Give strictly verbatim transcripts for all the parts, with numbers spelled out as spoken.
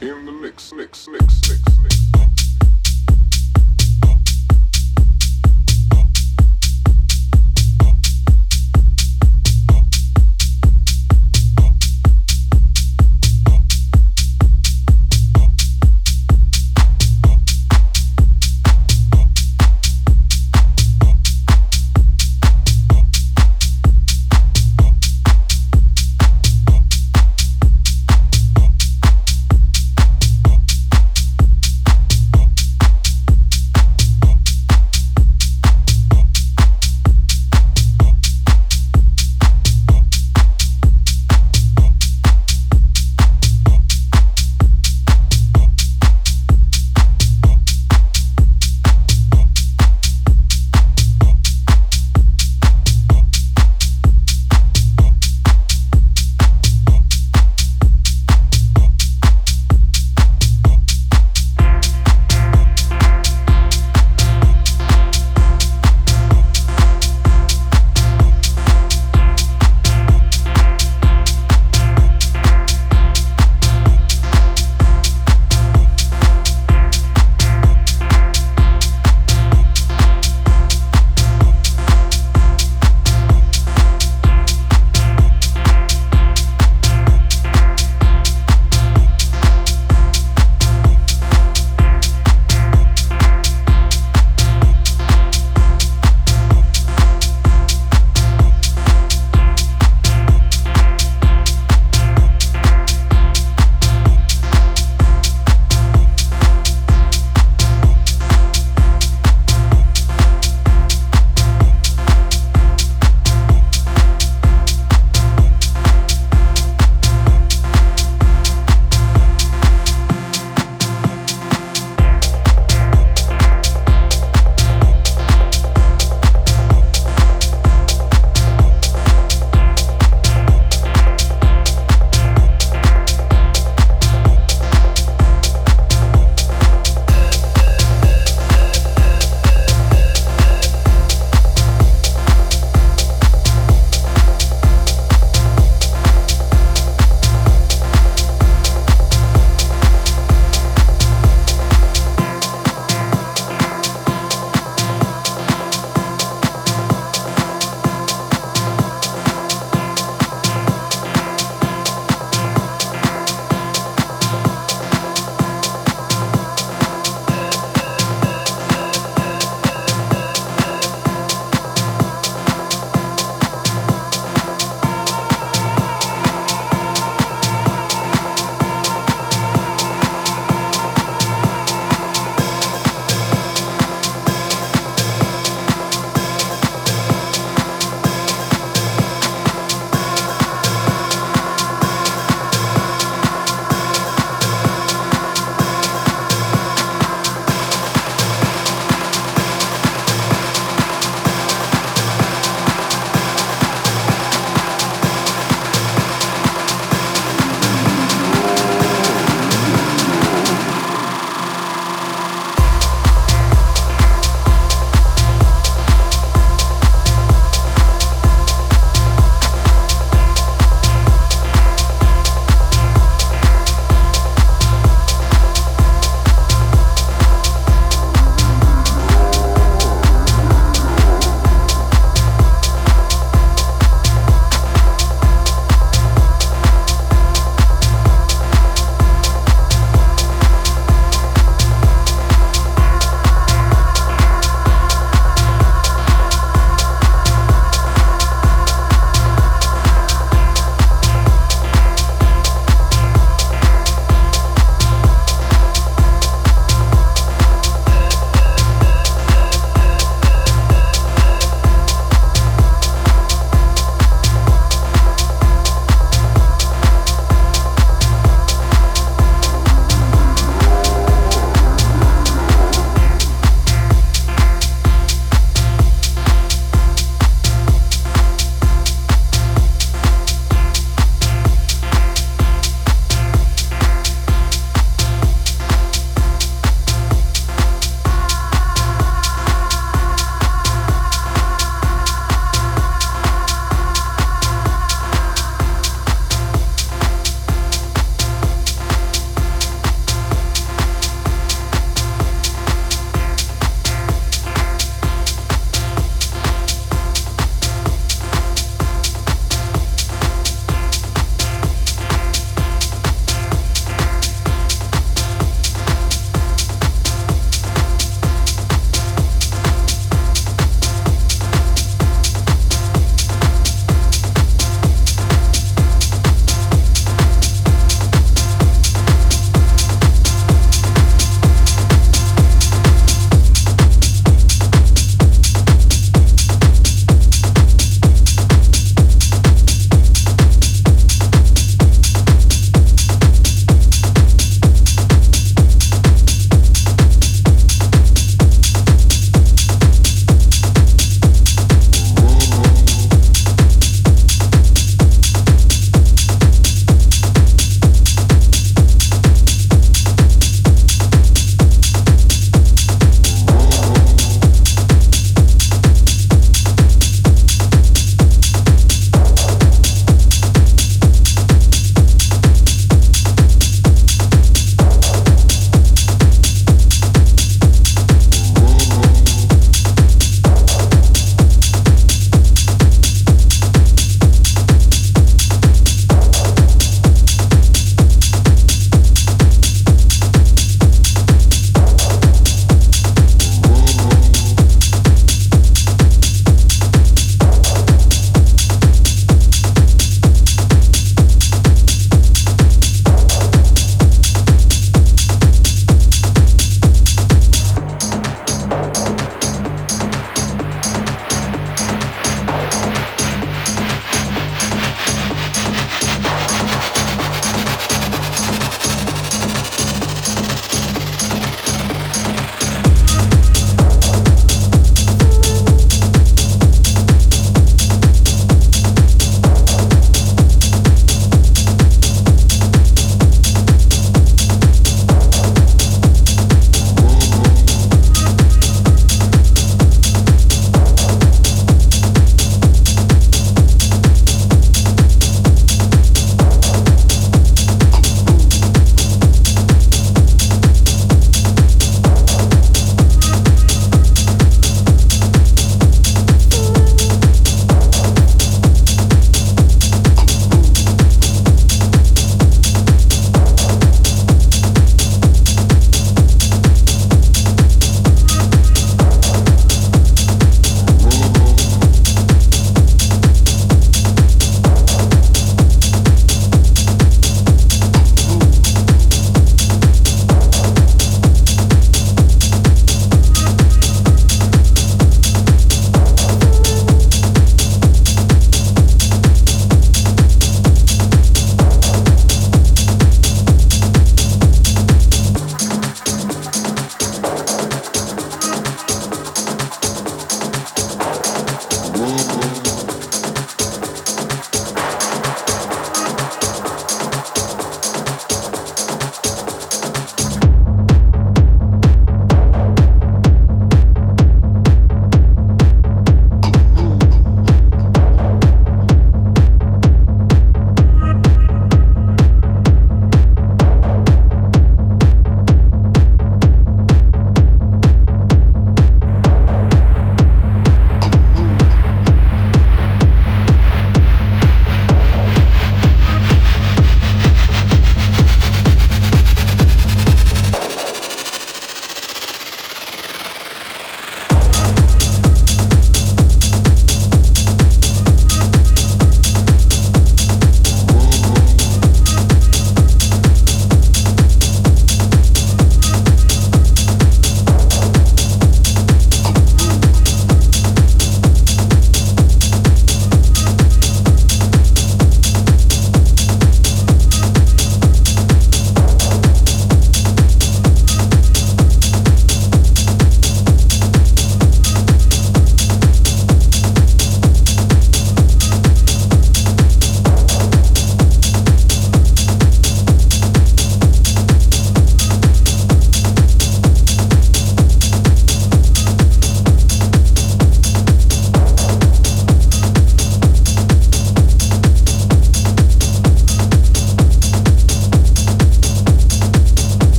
In the mix, mix, mix, mix, mix.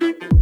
Take a bite.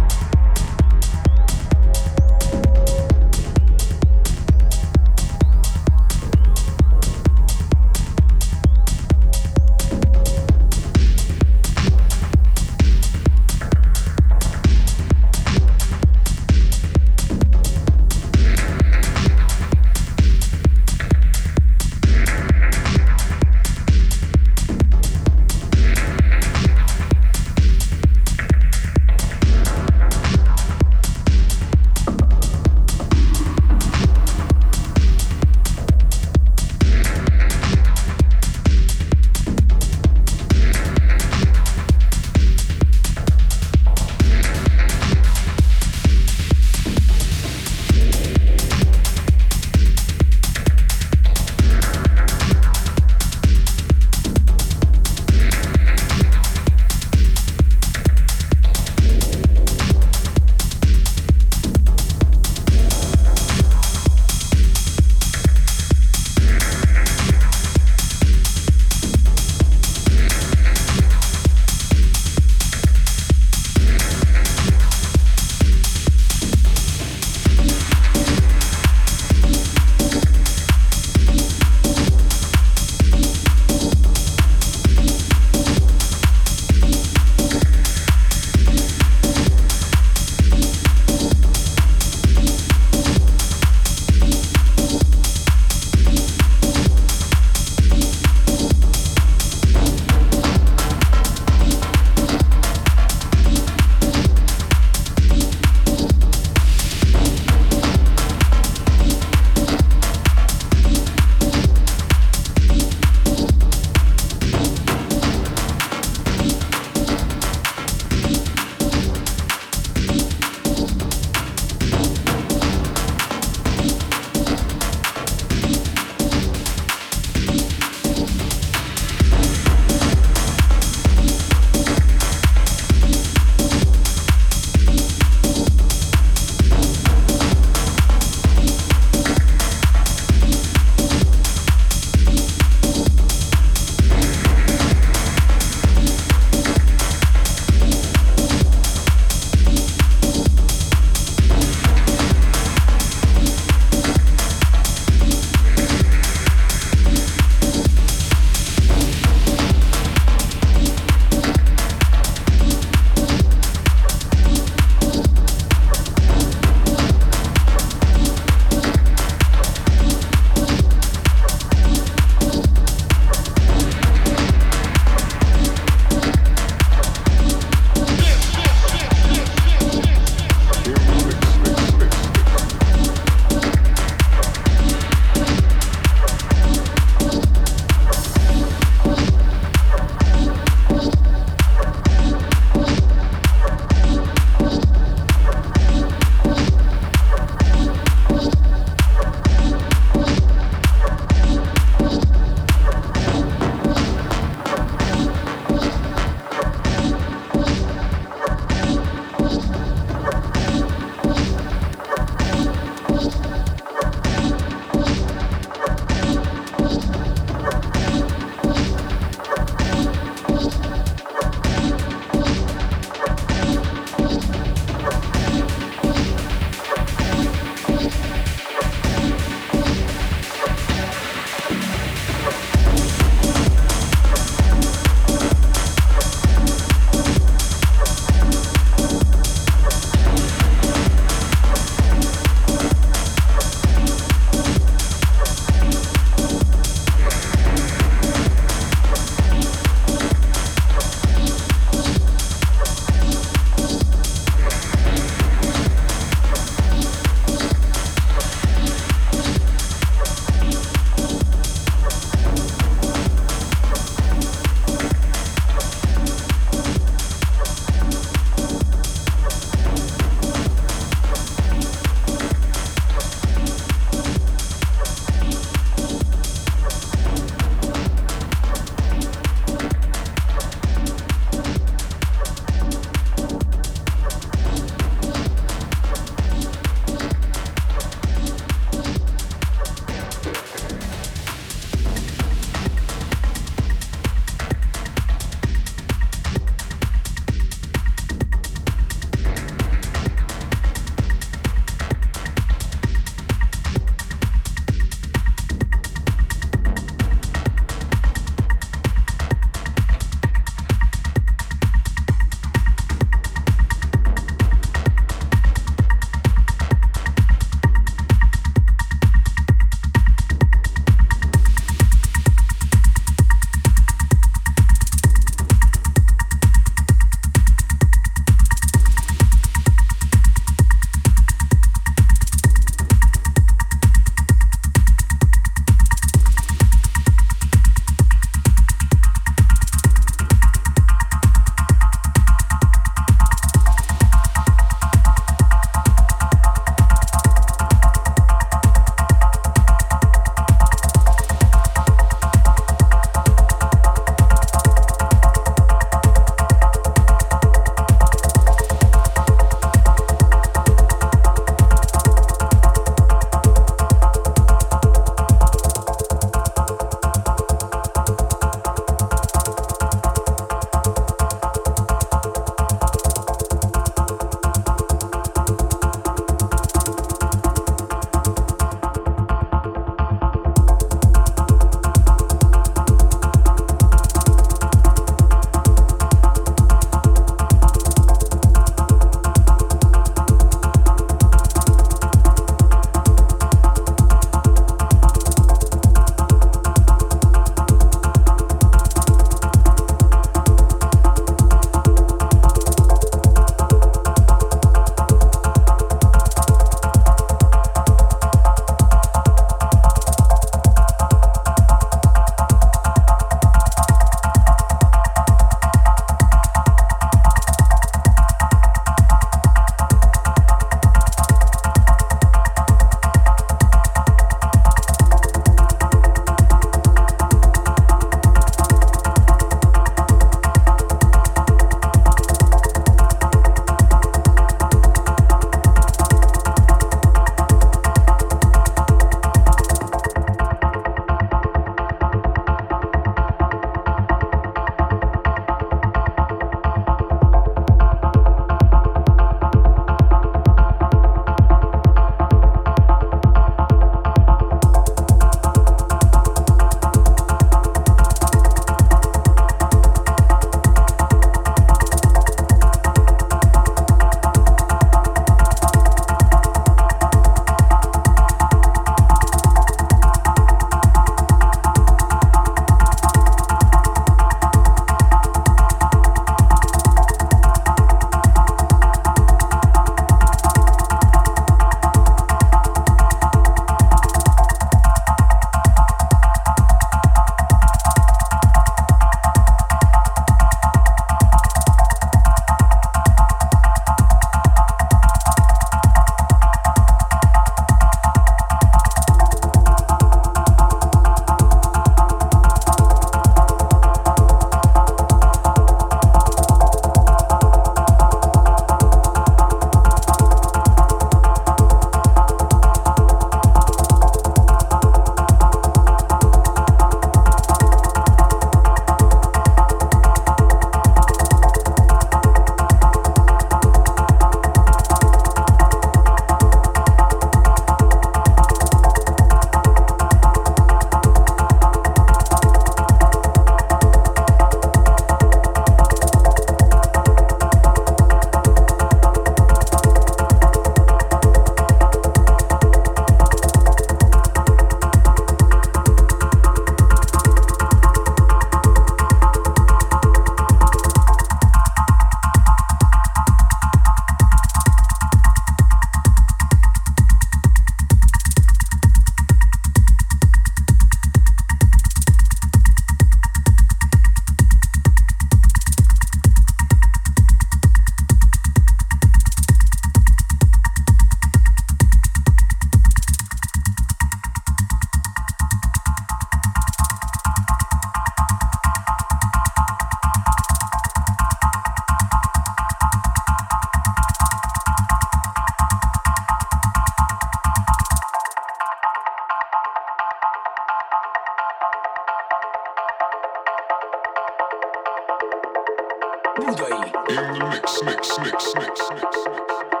Budai. In the mix, mix, mix, mix, mix.